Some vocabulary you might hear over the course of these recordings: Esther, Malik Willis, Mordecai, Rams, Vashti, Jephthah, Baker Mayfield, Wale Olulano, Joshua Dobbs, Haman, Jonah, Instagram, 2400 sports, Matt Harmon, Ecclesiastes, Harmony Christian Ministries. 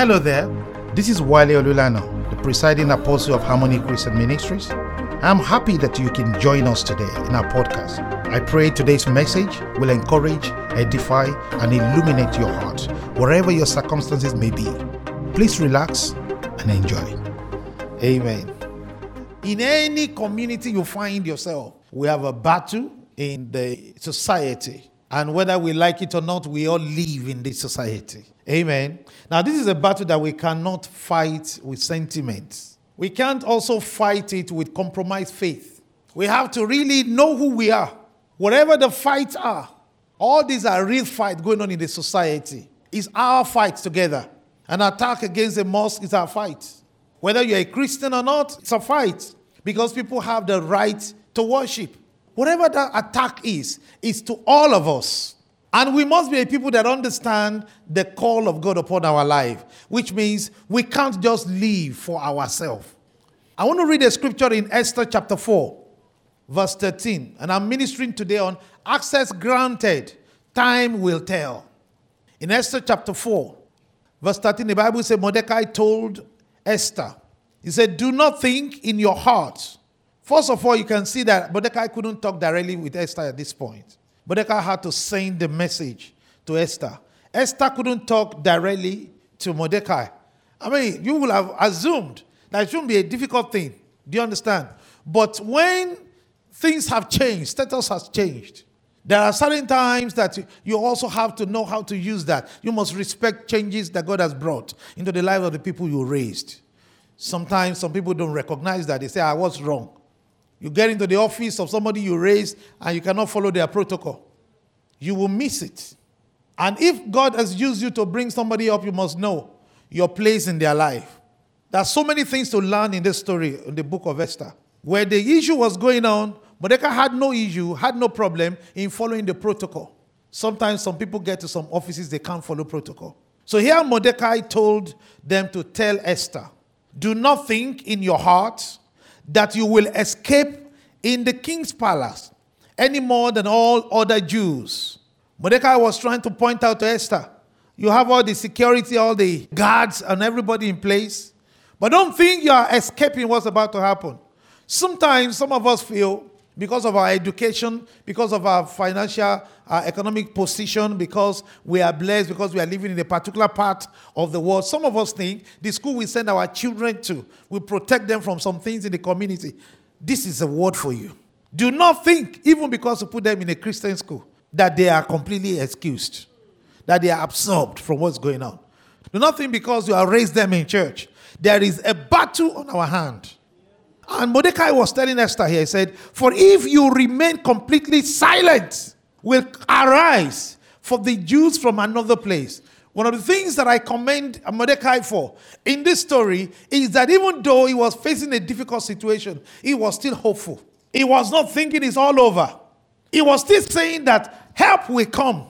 Hello there, this is Wale Olulano, the presiding apostle of Harmony Christian Ministries. I'm happy that you can join us today in our podcast. I pray today's message will encourage, edify, and illuminate your heart, wherever your circumstances may be. Please relax and enjoy. Amen. In any community you find yourself, we have a battle in the society. And whether we like it or not, we all live in this society. Amen. Now, this is a battle that we cannot fight with sentiments. We can't also fight it with compromised faith. We have to really know who we are. Whatever the fights are, all these are real fights going on in the society. It's our fight together. An attack against a mosque is our fight. Whether you're a Christian or not, it's a fight. Because people have the right to worship. Whatever that attack is, it's to all of us. And we must be a people that understand the call of God upon our life, which means we can't just live for ourselves. I want to read a scripture in Esther chapter 4, verse 13. And I'm ministering today on access granted, time will tell. In Esther chapter 4, verse 13, the Bible says, Mordecai told Esther, he said, do not think in your heart. First of all, you can see that Mordecai couldn't talk directly with Esther at this point. Mordecai had to send the message to Esther. Esther couldn't talk directly to Mordecai. I mean, you will have assumed that it shouldn't be a difficult thing. Do you understand? But when things have changed, status has changed, there are certain times that you also have to know how to use that. You must respect changes that God has brought into the life of the people you raised. Sometimes some people don't recognize that. They say, I was wrong. You get into the office of somebody you raised and you cannot follow their protocol. You will miss it. And if God has used you to bring somebody up, you must know your place in their life. There are so many things to learn in this story, in the book of Esther. Where the issue was going on, Mordecai had no issue, had no problem in following the protocol. Sometimes some people get to some offices, they can't follow protocol. So here Mordecai told them to tell Esther, do not think in your heart that you will escape in the king's palace any more than all other Jews. Mordecai was trying to point out to Esther, you have all the security, all the guards and everybody in place, but don't think you are escaping what's about to happen. Sometimes some of us feel because of our education, because of our financial, our economic position, because we are blessed, because we are living in a particular part of the world. Some of us think the school we send our children to will protect them from some things in the community. This is a word for you. Do not think, even because you put them in a Christian school, that they are completely excused, that they are absorbed from what's going on. Do not think because you have raised them in church. There is a battle on our hand. And Mordecai was telling Esther here, he said, for if you remain completely silent, will arise for the Jews from another place. One of the things that I commend Mordecai for in this story is that even though he was facing a difficult situation, he was still hopeful. He was not thinking it's all over. He was still saying that help will come.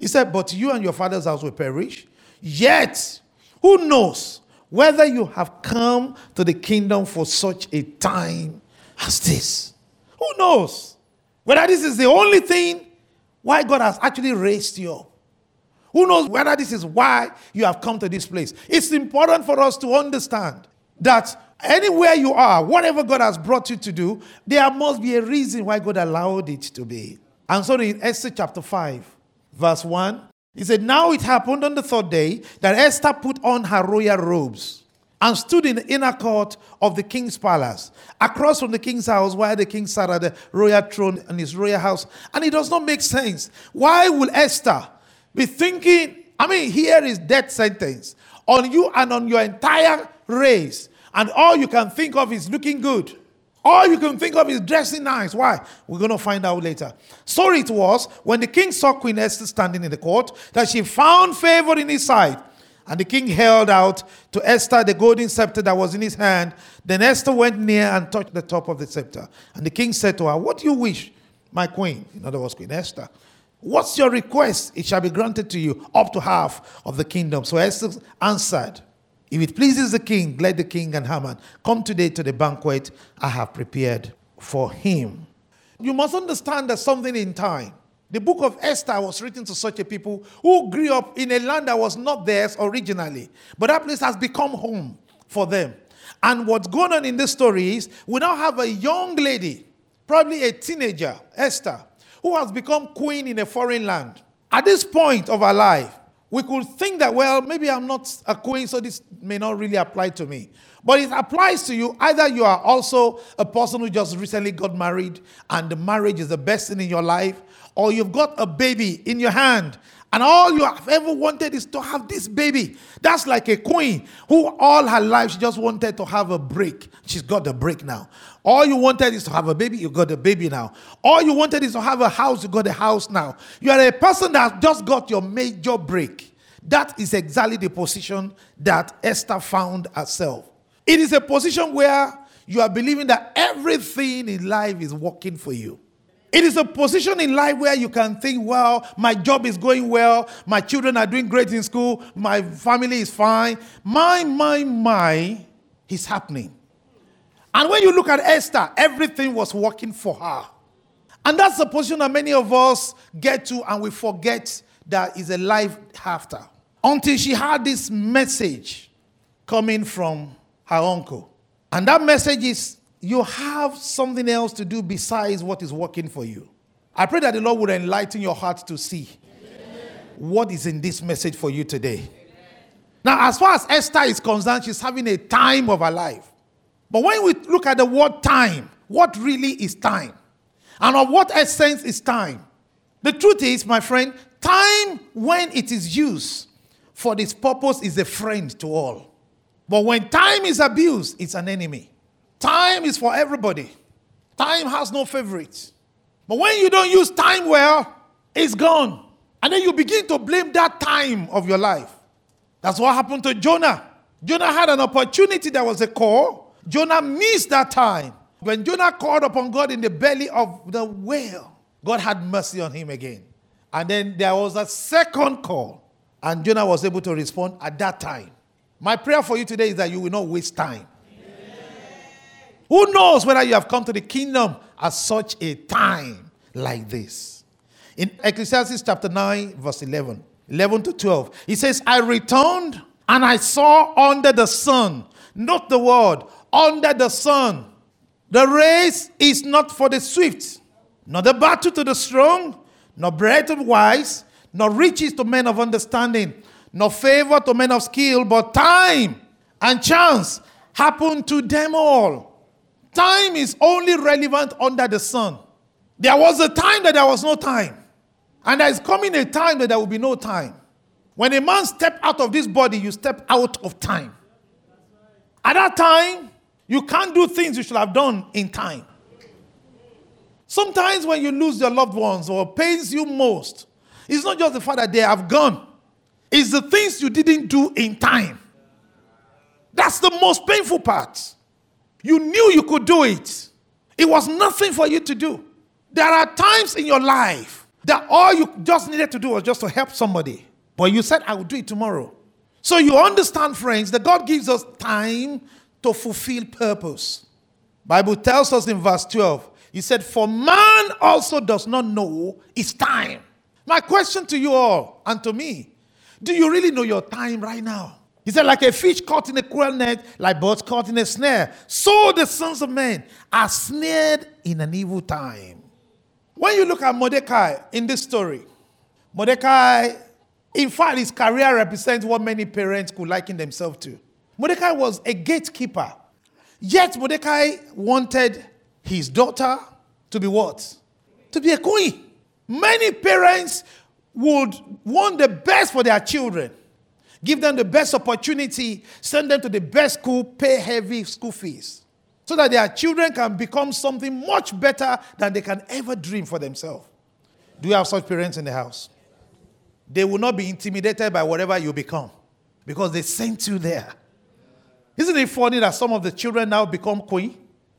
He said, but you and your father's house will perish. Yet, who knows whether you have come to the kingdom for such a time as this. Who knows? Whether this is the only thing why God has actually raised you up. Who knows whether this is why you have come to this place. It's important for us to understand that anywhere you are, whatever God has brought you to do, there must be a reason why God allowed it to be. And so in Esther chapter 5, verse 1, he said, now it happened on the third day that Esther put on her royal robes and stood in the inner court of the king's palace, across from the king's house, while the king sat at the royal throne in his royal house. And it does not make sense. Why would Esther be thinking, here is death sentence on you and on your entire race. And all you can think of is looking good. All you can think of is dressing nice. Why? We're going to find out later. So it was, when the king saw Queen Esther standing in the court, that she found favor in his sight. And the king held out to Esther the golden scepter that was in his hand. Then Esther went near and touched the top of the scepter. And the king said to her, what do you wish, my queen? In other words, Queen Esther. What's your request? It shall be granted to you, up to half of the kingdom. So Esther answered, if it pleases the king, let the king and Haman come today to the banquet I have prepared for him. You must understand that something in time. The book of Esther was written to such a people who grew up in a land that was not theirs originally. But that place has become home for them. And what's going on in this story is we now have a young lady, probably a teenager, Esther, who has become queen in a foreign land. At this point of her life, we could think that, well, maybe I'm not a queen, so this may not really apply to me. But it applies to you. Either you are also a person who just recently got married and the marriage is the best thing in your life, or you've got a baby in your hand and all you have ever wanted is to have this baby. That's like a queen who all her life she just wanted to have a break. She's got the break now. All you wanted is to have a baby, you got the baby now. All you wanted is to have a house, you got the house now. You are a person that just got your major break. That is exactly the position that Esther found herself. It is a position where you are believing that everything in life is working for you. It is a position in life where you can think, well, my job is going well, my children are doing great in school, my family is fine. My is happening. And when you look at Esther, everything was working for her. And that's the position that many of us get to and we forget there is a life after. Until she had this message coming from her uncle. And that message is, you have something else to do besides what is working for you. I pray that the Lord would enlighten your heart to see Amen. What is in this message for you today. Amen. Now, as far as Esther is concerned, she's having a time of her life. But when we look at the word time, what really is time? And of what essence is time? The truth is, my friend, time when it is used for this purpose is a friend to all. But when time is abused, it's an enemy. Time is for everybody. Time has no favorites. But when you don't use time well, it's gone. And then you begin to blame that time of your life. That's what happened to Jonah. Jonah had an opportunity, there was a call. Jonah missed that time. When Jonah called upon God in the belly of the whale, God had mercy on him again. And then there was a second call. And Jonah was able to respond at that time. My prayer for you today is that you will not waste time. Who knows whether you have come to the kingdom at such a time like this? In Ecclesiastes chapter 9, verse 11 to 12, it says, I returned and I saw under the sun, not the world, under the sun. The race is not for the swift, nor the battle to the strong, nor bread to the wise, nor riches to men of understanding, nor favor to men of skill, but time and chance happen to them all. Time is only relevant under the sun. There was a time that there was no time. And there is coming a time that there will be no time. When a man steps out of this body, you step out of time. At that time, you can't do things you should have done in time. Sometimes when you lose your loved ones or pains you most, it's not just the fact that they have gone. It's the things you didn't do in time. That's the most painful part. You knew you could do it. It was nothing for you to do. There are times in your life that all you just needed to do was just to help somebody. But you said, I will do it tomorrow. So you understand, friends, that God gives us time to fulfill purpose. Bible tells us in verse 12, he said, for man also does not know his time. My question to you all and to me, do you really know your time right now? He said, like a fish caught in a cruel net, like birds caught in a snare, so the sons of men are snared in an evil time. When you look at Mordecai in this story, Mordecai, in fact, his career represents what many parents could liken themselves to. Mordecai was a gatekeeper. Yet Mordecai wanted his daughter to be what? To be a queen. Many parents would want the best for their children. Give them the best opportunity, send them to the best school, pay heavy school fees, so that their children can become something much better than they can ever dream for themselves. Do you have such parents in the house? They will not be intimidated by whatever you become, because they sent you there. Isn't it funny that some of the children now become queen,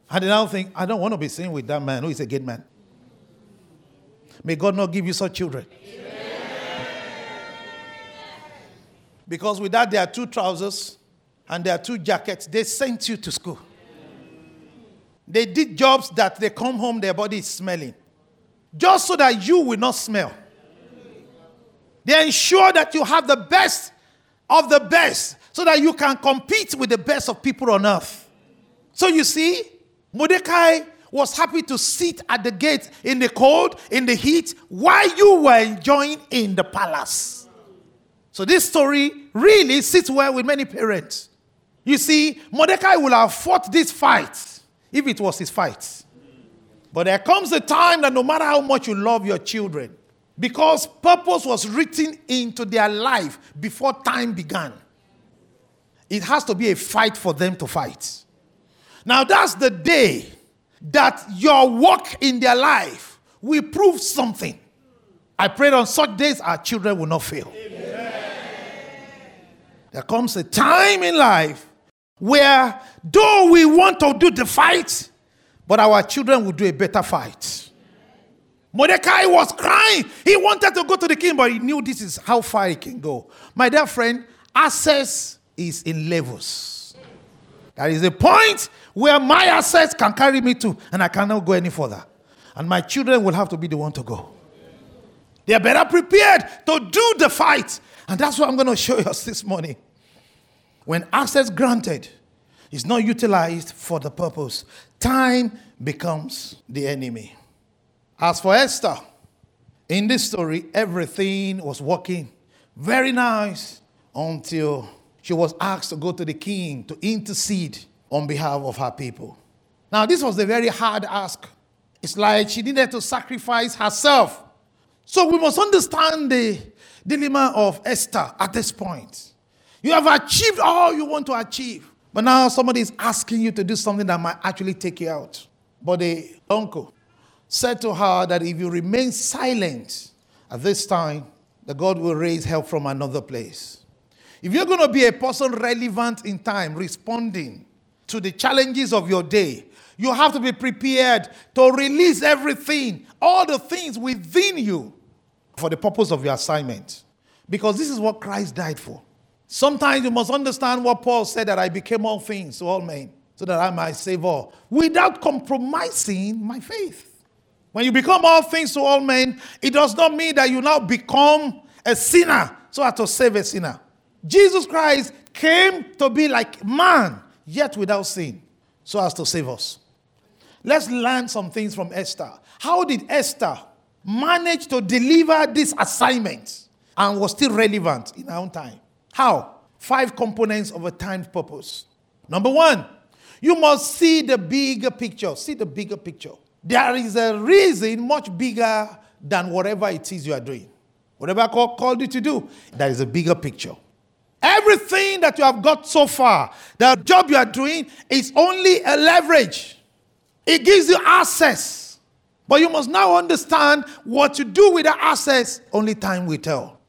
and they now think, I don't want to be seen with that man who is a gate man. May God not give you such children. Because with that, there are two trousers and there are two jackets. They sent you to school. They did jobs that they come home, their body is smelling. just so that you will not smell. They ensure that you have the best of the best so that you can compete with the best of people on earth. So you see, Mordecai was happy to sit at the gate in the cold, in the heat, while you were enjoying in the palace. So this story really sits well with many parents. You see, Mordecai would have fought this fight if it was his fight. But there comes a time that no matter how much you love your children, because purpose was written into their life before time began, it has to be a fight for them to fight. Now that's the day that your work in their life will prove something. I pray on such days our children will not fail. Amen. There comes a time in life where though we want to do the fight, but our children will do a better fight. Mordecai was crying. He wanted to go to the king, but he knew this is how far he can go. My dear friend, access is in levels. There is a point where my access can carry me to, and I cannot go any further. And my children will have to be the one to go. They are better prepared to do the fight. And that's what I'm going to show us this morning. When access granted is not utilized for the purpose, time becomes the enemy. As for Esther, in this story, everything was working very nice until she was asked to go to the king to intercede on behalf of her people. Now, this was a very hard ask. It's like she needed to sacrifice herself. So we must understand the dilemma of Esther at this point. You have achieved all you want to achieve, but now somebody is asking you to do something that might actually take you out. But the uncle said to her that if you remain silent at this time, that God will raise help from another place. If you're going to be a person relevant in time, responding to the challenges of your day, you have to be prepared to release everything, all the things within you, for the purpose of your assignment. Because this is what Christ died for. Sometimes you must understand what Paul said, that I became all things to all men, so that I might save all, without compromising my faith. When you become all things to all men, it does not mean that you now become a sinner so as to save a sinner. Jesus Christ came to be like man, yet without sin, so as to save us. Let's learn some things from Esther. How did Esther managed to deliver this assignment and was still relevant in our own time? How? 5 components of a timed purpose. Number 1, you must see the bigger picture. See the bigger picture. There is a reason much bigger than whatever it is you are doing. Whatever God called you to do, there is a bigger picture. Everything that you have got so far, the job you are doing is only a leverage. It gives you access. But you must now understand what you do with the access, only time will tell.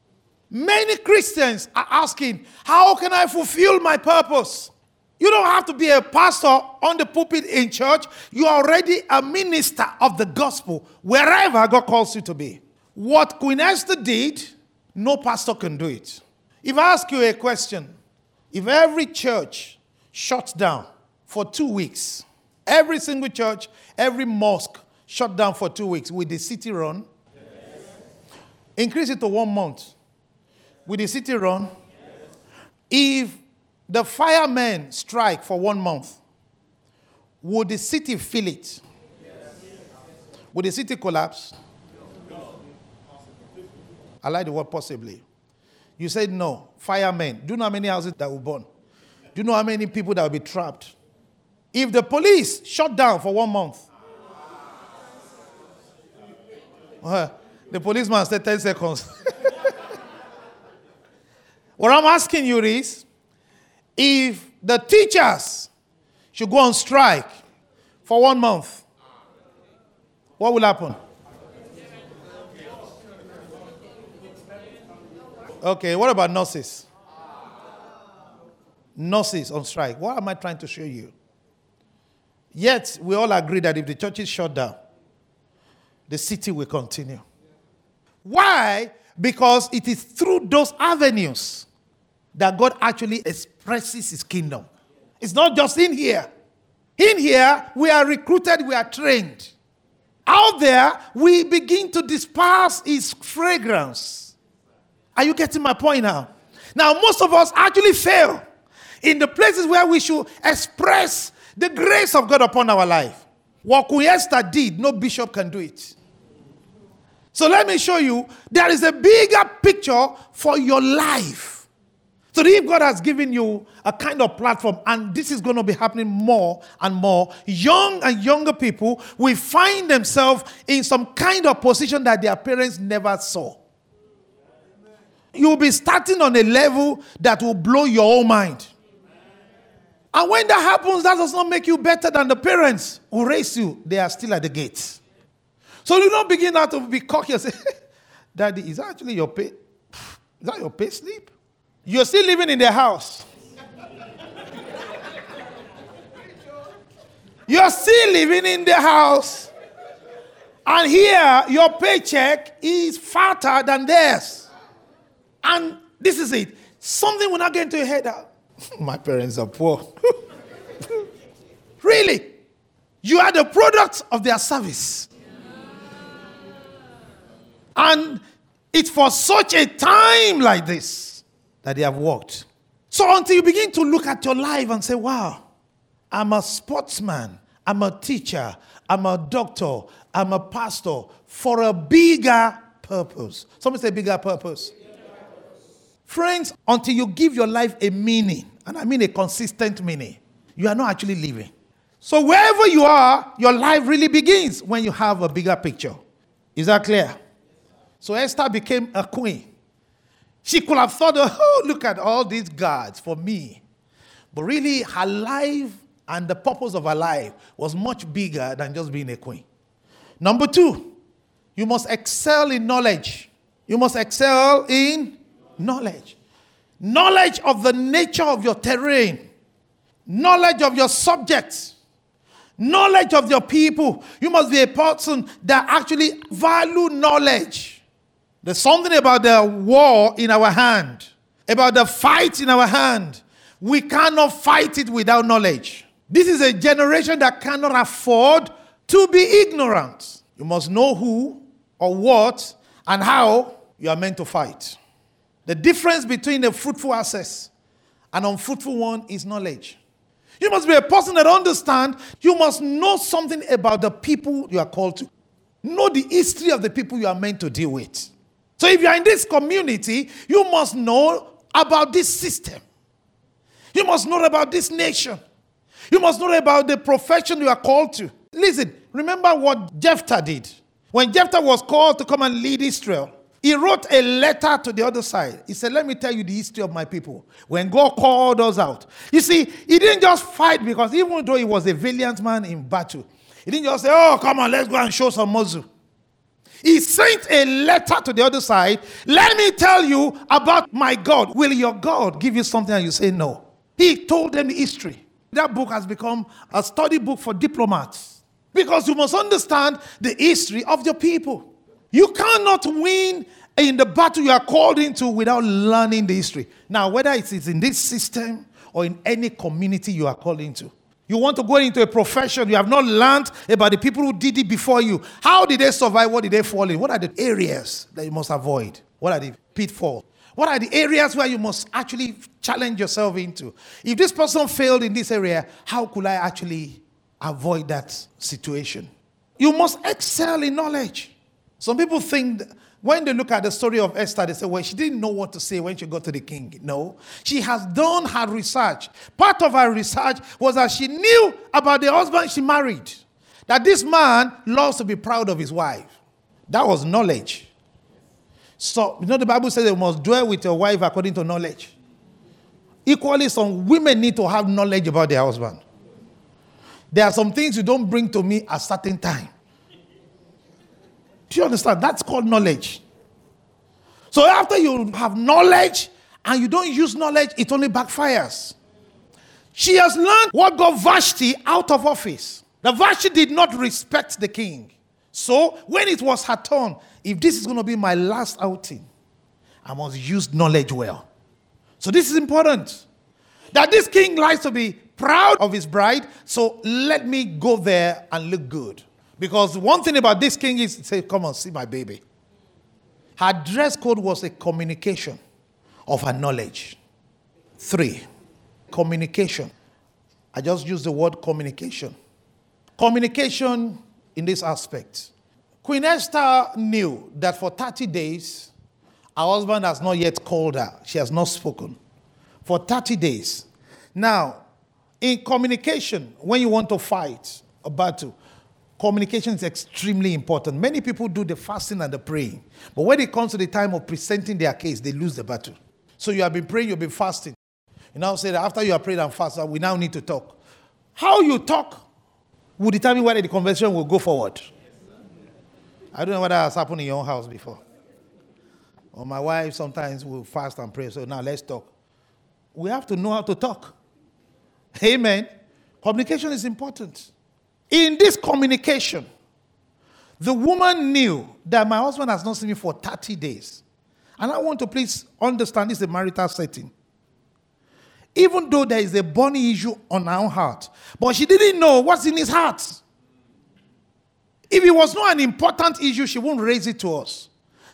Many Christians are asking, how can I fulfill my purpose? You don't have to be a pastor on the pulpit in church. You are already a minister of the gospel, wherever God calls you to be. What Queen Esther did, no pastor can do it. If I ask you a question, if every church shuts down for 2 weeks, every single church, every mosque, shut down for 2 weeks, with the city run? Yes. Increase it to 1 month. With the city run? Yes. If the firemen strike for 1 month, would the city feel it? Yes. Would the city collapse? No. I like the word possibly. You said no. Firemen. Do you know how many houses that will burn? Do you know how many people that will be trapped? If the police shut down for 1 month, the policeman said 10 seconds. What I'm asking you is, if the teachers should go on strike for 1 month, what will happen? Okay, what about nurses? Nurses on strike. What am I trying to show you? Yet, we all agree that if the churches shut down, the city will continue. Why? Because it is through those avenues that God actually expresses his kingdom. It's not just in here. In here, we are recruited, we are trained. out there, we begin to disperse its fragrance. Are you getting my point now? Now, most of us actually fail in the places where we should express the grace of God upon our life. What Queen Esther did, no bishop can do it. So let me show you, there is a bigger picture for your life. So if God has given you a kind of platform, and this is going to be happening more and more, young and younger people will find themselves in some kind of position that their parents never saw. You'll be starting on a level that will blow your own mind. And when that happens, that does not make you better than the parents who raised you. They are still at the gates. So you don't begin now to be cocky and say, Daddy, is that actually your pay? Is that your pay slip? You're still living in their house. You're still living in their house. And here, your paycheck is fatter than theirs. And this is it. Something will not get into your head out. My parents are poor. Really? You are the product of their service. And it's for such a time like this that they have worked. So until you begin to look at your life and say, wow, I'm a sportsman, I'm a teacher, I'm a doctor, I'm a pastor for a bigger purpose. Somebody say bigger purpose. Friends, until you give your life a meaning, and I mean a consistent meaning, you are not actually living. So wherever you are, your life really begins when you have a bigger picture. Is that clear? So Esther became a queen. She could have thought, oh, look at all these guards for me. But really, her life and the purpose of her life was much bigger than just being a queen. Number two, you must excel in knowledge. You must excel in knowledge. Knowledge of the nature of your terrain. Knowledge of your subjects. Knowledge of your people. You must be a person that actually value knowledge. There's something about the war in our hand. About the fight in our hand. We cannot fight it without knowledge. This is a generation that cannot afford to be ignorant. You must know who or what and how you are meant to fight. The difference between a fruitful access and unfruitful one is knowledge. You must be a person that understands. You must know something about the people you are called to. Know the history of the people you are meant to deal with. So if you are in this community, you must know about this system. You must know about this nation. You must know about the profession you are called to. Listen, remember what Jephthah did. When Jephthah was called to come and lead Israel, he wrote a letter to the other side. He said, let me tell you the history of my people. When God called us out. You see, he didn't just fight because even though he was a valiant man in battle, he didn't just say, oh, come on, let's go and show some muscle. He sent a letter to the other side. Let me tell you about my God. Will your God give you something and you say no? He told them the history. That book has become a study book for diplomats. Because you must understand the history of your people. You cannot win in the battle you are called into without learning the history. Now, whether it is in this system or in any community you are called into, you want to go into a profession, you have not learned about the people who did it before you. How did they survive? What did they fall in? What are the areas that you must avoid? What are the pitfalls? What are the areas where you must actually challenge yourself into? If this person failed in this area, how could I actually avoid that situation? You must excel in knowledge. Some people think when they look at the story of Esther, they say, well, she didn't know what to say when she got to the king. No, she has done her research. Part of her research was that she knew about the husband she married, that this man loves to be proud of his wife. That was knowledge. So, the Bible says you must dwell with your wife according to knowledge. Equally, some women need to have knowledge about their husband. There are some things you don't bring to me at certain time. Do you understand? That's called knowledge. So after you have knowledge and you don't use knowledge, it only backfires. She has learned what got Vashti out of office. The Vashti did not respect the king. So when it was her turn, if this is going to be my last outing, I must use knowledge well. So this is important. That this king likes to be proud of his bride, so let me go there and look good. Because one thing about this king is, say, come and see my baby. Her dress code was a communication of her knowledge. 3, communication. I just used the word communication. Communication in this aspect. Queen Esther knew that for 30 days, her husband has not yet called her. She has not spoken. For 30 days. Now, in communication, when you want to fight a battle, communication is extremely important. Many people do the fasting and the praying. But when it comes to the time of presenting their case, they lose the battle. So you have been praying, you've been fasting. You now say that after you have prayed and fasted, we now need to talk. How you talk will determine whether the conversation will go forward. I don't know whether that's happened in your own house before. Or my wife sometimes will fast and pray, so now let's talk. We have to know how to talk. Amen. Communication is important. In this communication, the woman knew that my husband has not seen me for 30 days. And I want to please understand this is a marital setting. Even though there is a burning issue on her own heart, but she didn't know what's in his heart. If it was not an important issue, she wouldn't raise it to us.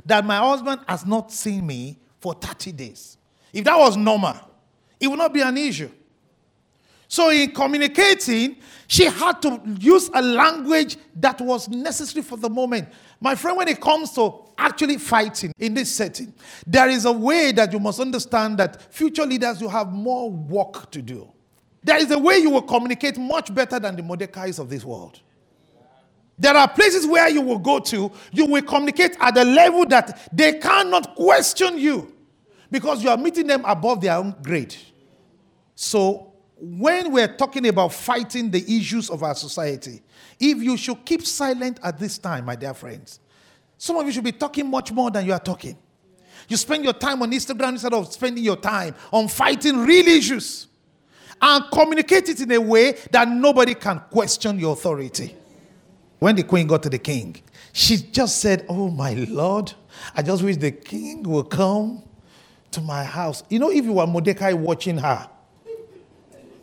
That my husband has not seen me for 30 days. If that was normal, it would not be an issue. So in communicating, she had to use a language that was necessary for the moment. My friend, when it comes to actually fighting in this setting, there is a way that you must understand that future leaders will have more work to do. There is a way you will communicate much better than the Mordecais of this world. There are places where you will go to, you will communicate at a level that they cannot question you because you are meeting them above their own grade. So, when we're talking about fighting the issues of our society, if you should keep silent at this time, my dear friends, some of you should be talking much more than you are talking. You spend your time on Instagram instead of spending your time on fighting real issues. And communicate it in a way that nobody can question your authority. When the queen got to the king, she just said, "Oh my Lord, I just wish the king will come to my house." You know, if you were Mordecai watching her,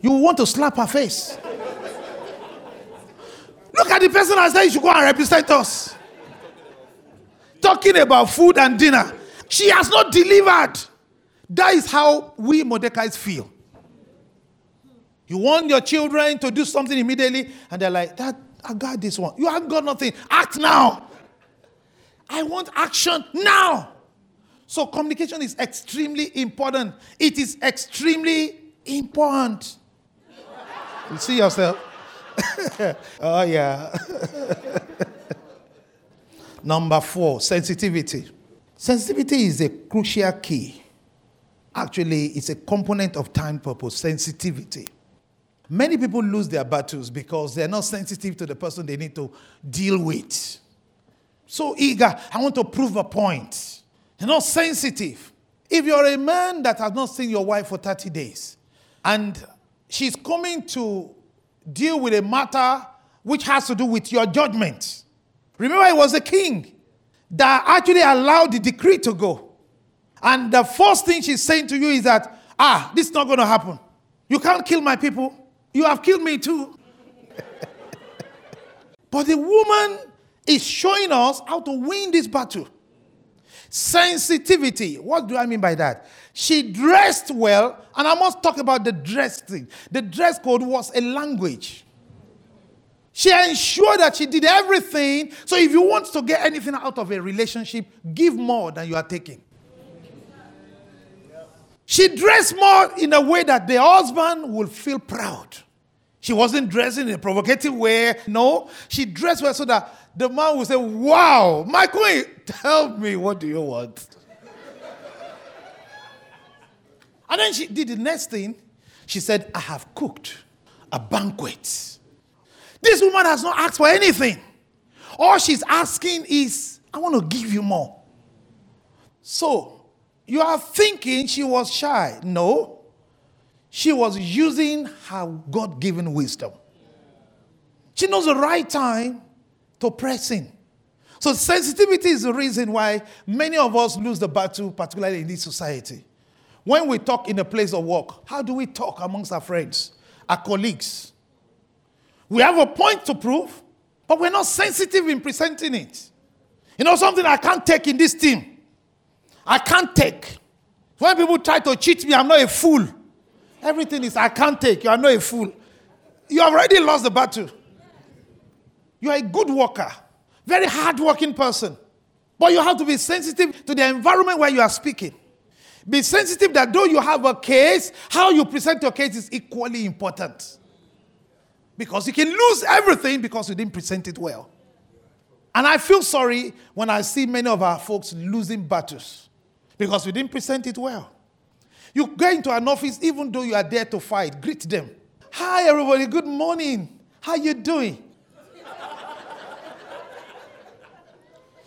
you want to slap her face. Look at the person and say, "You should go and represent us." Talking about food and dinner. She has not delivered. That is how we Mordecais feel. You want your children to do something immediately, and they're like, "That I got this one." You haven't got nothing. Act now. I want action now. So communication is extremely important. It is extremely important. You see yourself. Oh, yeah. 4, sensitivity. Sensitivity is a crucial key. Actually, it's a component of time purpose, sensitivity. Many people lose their battles because they're not sensitive to the person they need to deal with. So eager, I want to prove a point. They're not sensitive. If you're a man that has not seen your wife for 30 days, and she's coming to deal with a matter which has to do with your judgment. Remember, it was the king that actually allowed the decree to go. And the first thing she's saying to you is that, this is not going to happen. You can't kill my people. You have killed me too. But the woman is showing us how to win this battle. Sensitivity. What do I mean by that? She dressed well, and I must talk about the dress thing. The dress code was a language. She ensured that she did everything. So if you want to get anything out of a relationship, give more than you are taking. She dressed more in a way that the husband will feel proud. She wasn't dressing in a provocative way. No, she dressed well so that the man will say, "Wow, my queen, tell me, what do you want?" And then she did the next thing. She said, "I have cooked a banquet." This woman has not asked for anything. All she's asking is, "I want to give you more." So, you are thinking she was shy. No. She was using her God-given wisdom. She knows the right time to press in. So sensitivity is the reason why many of us lose the battle, particularly in this society. When we talk in a place of work, how do we talk amongst our friends, our colleagues? We have a point to prove, But we're not sensitive in presenting it. You know something I can't take in this team? I can't take. When people try to cheat me, I'm not a fool. Everything is I can't take. You are not a fool. You have already lost the battle. You are a good worker. Very hard-working person. But you have to be sensitive to the environment where you are speaking. Be sensitive that though you have a case, how you present your case is equally important. Because you can lose everything because you didn't present it well. And I feel sorry when I see many of our folks losing battles because we didn't present it well. You go into an office, even though you are there to fight, greet them. Hi, everybody. Good morning. How you doing?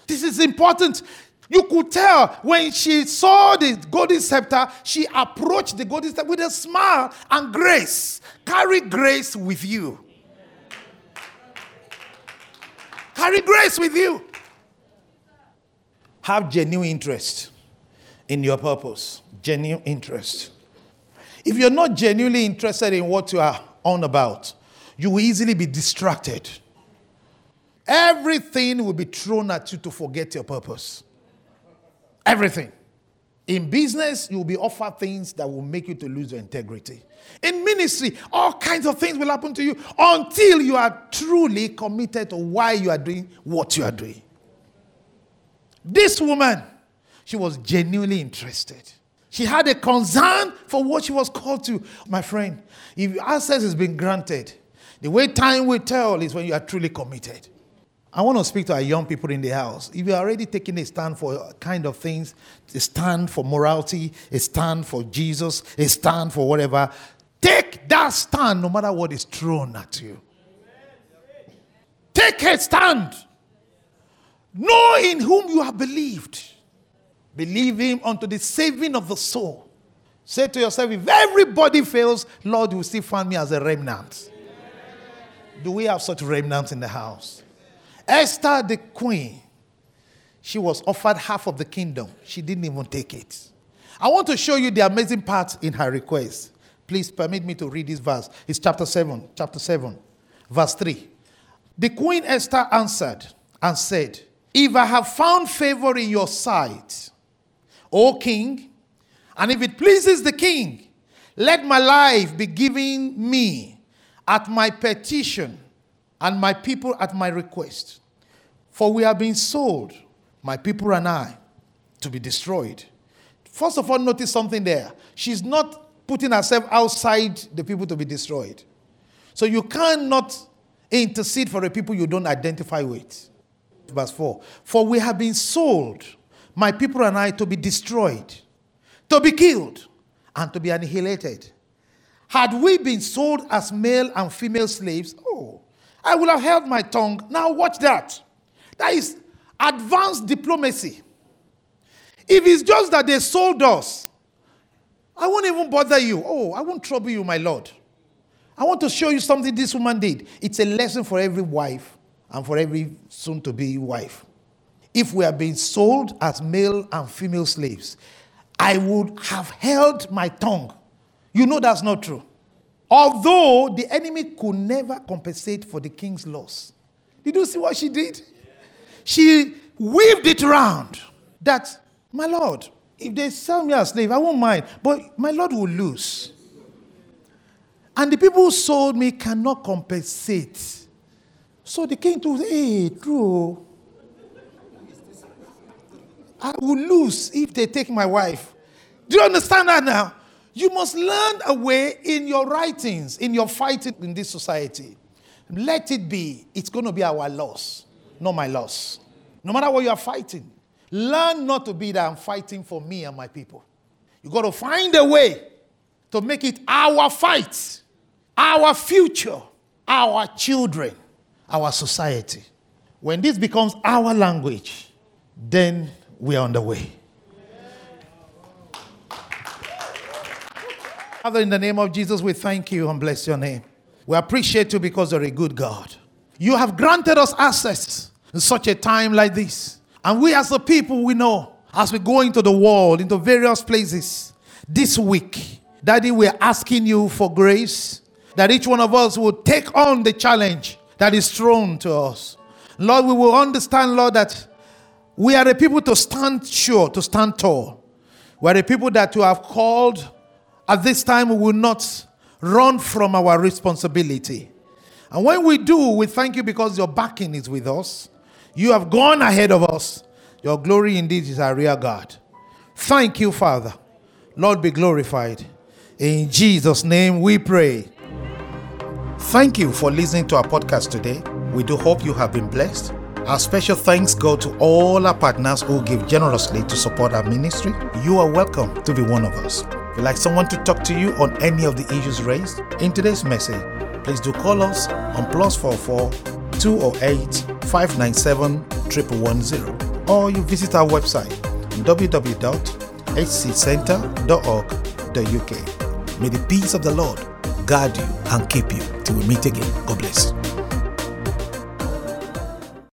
This is important. You could tell when she saw the golden scepter, she approached the golden scepter with a smile and grace. Carry grace with you. Carry grace with you. Have genuine interest in your purpose. Genuine interest. If you're not genuinely interested in what you are on about, you will easily be distracted. Everything will be thrown at you to forget your purpose. Everything. In business, you'll be offered things that will make you to lose your integrity. In ministry, all kinds of things will happen to you until you are truly committed to why you are doing what you are doing. This woman, she was genuinely interested. She had a concern for what she was called to. My friend, if your access has been granted, the way time will tell is when you are truly committed. I want to speak to our young people in the house. If you're already taking a stand for kind of things, a stand for morality, a stand for Jesus, a stand for whatever, take that stand no matter what is thrown at you. Amen. Take a stand. Know in whom you have believed. Believe him unto the saving of the soul. Say to yourself, if everybody fails, Lord, you will still find me as a remnant. Amen. Do we have such remnants in the house? Esther, the queen, she was offered half of the kingdom. She didn't even take it. I want to show you the amazing part in her request. Please permit me to read this verse. It's chapter 7, verse 3. The queen Esther answered and said, if I have found favor in your sight, O king, and if it pleases the king, let my life be given me at my petition, and my people at my request. For we have been sold, my people and I, to be destroyed. First of all, notice something there. She's not putting herself outside the people to be destroyed. So you cannot intercede for the people you don't identify with. Verse 4. For we have been sold, my people and I, to be destroyed, to be killed, and to be annihilated. Had we been sold as male and female slaves, I will have held my tongue. Now watch that. That is advanced diplomacy. If it's just that they sold us, I won't even bother you. I won't trouble you, my Lord. I want to show you something this woman did. It's a lesson for every wife and for every soon-to-be wife. If we are being sold as male and female slaves, I would have held my tongue. You know that's not true. Although the enemy could never compensate for the king's loss. Did you see what she did? She weaved it around that, my Lord, if they sell me as slave, I won't mind, but my Lord will lose. And the people who sold me cannot compensate. So the king told, true. I will lose if they take my wife. Do you understand that now? You must learn a way in your writings, in your fighting in this society. Let it be. It's going to be our loss, not my loss. No matter what you are fighting, learn not to be that I'm fighting for me and my people. You got to find a way to make it our fight, our future, our children, our society. When this becomes our language, then we are on the way. Father, in the name of Jesus, we thank you and bless your name. We appreciate you because you're a good God. You have granted us access in such a time like this. And we as a people, we know, as we go into the world, into various places, this week, Daddy, we're asking you for grace, that each one of us will take on the challenge that is thrown to us. Lord, we will understand, Lord, that we are a people to stand sure, to stand tall. We are a people that you have called. At this time, we will not run from our responsibility. And when we do, we thank you because your backing is with us. You have gone ahead of us. Your glory indeed is our rear guard. Thank you, Father. Lord, be glorified. In Jesus' name we pray. Thank you for listening to our podcast today. We do hope you have been blessed. Our special thanks go to all our partners who give generously to support our ministry. You are welcome to be one of us. If you'd like someone to talk to you on any of the issues raised in today's message, please do call us on +44 208 597 1110, or you visit our website www.hccenter.org.uk. May the peace of the Lord guard you and keep you till we meet again. God bless you.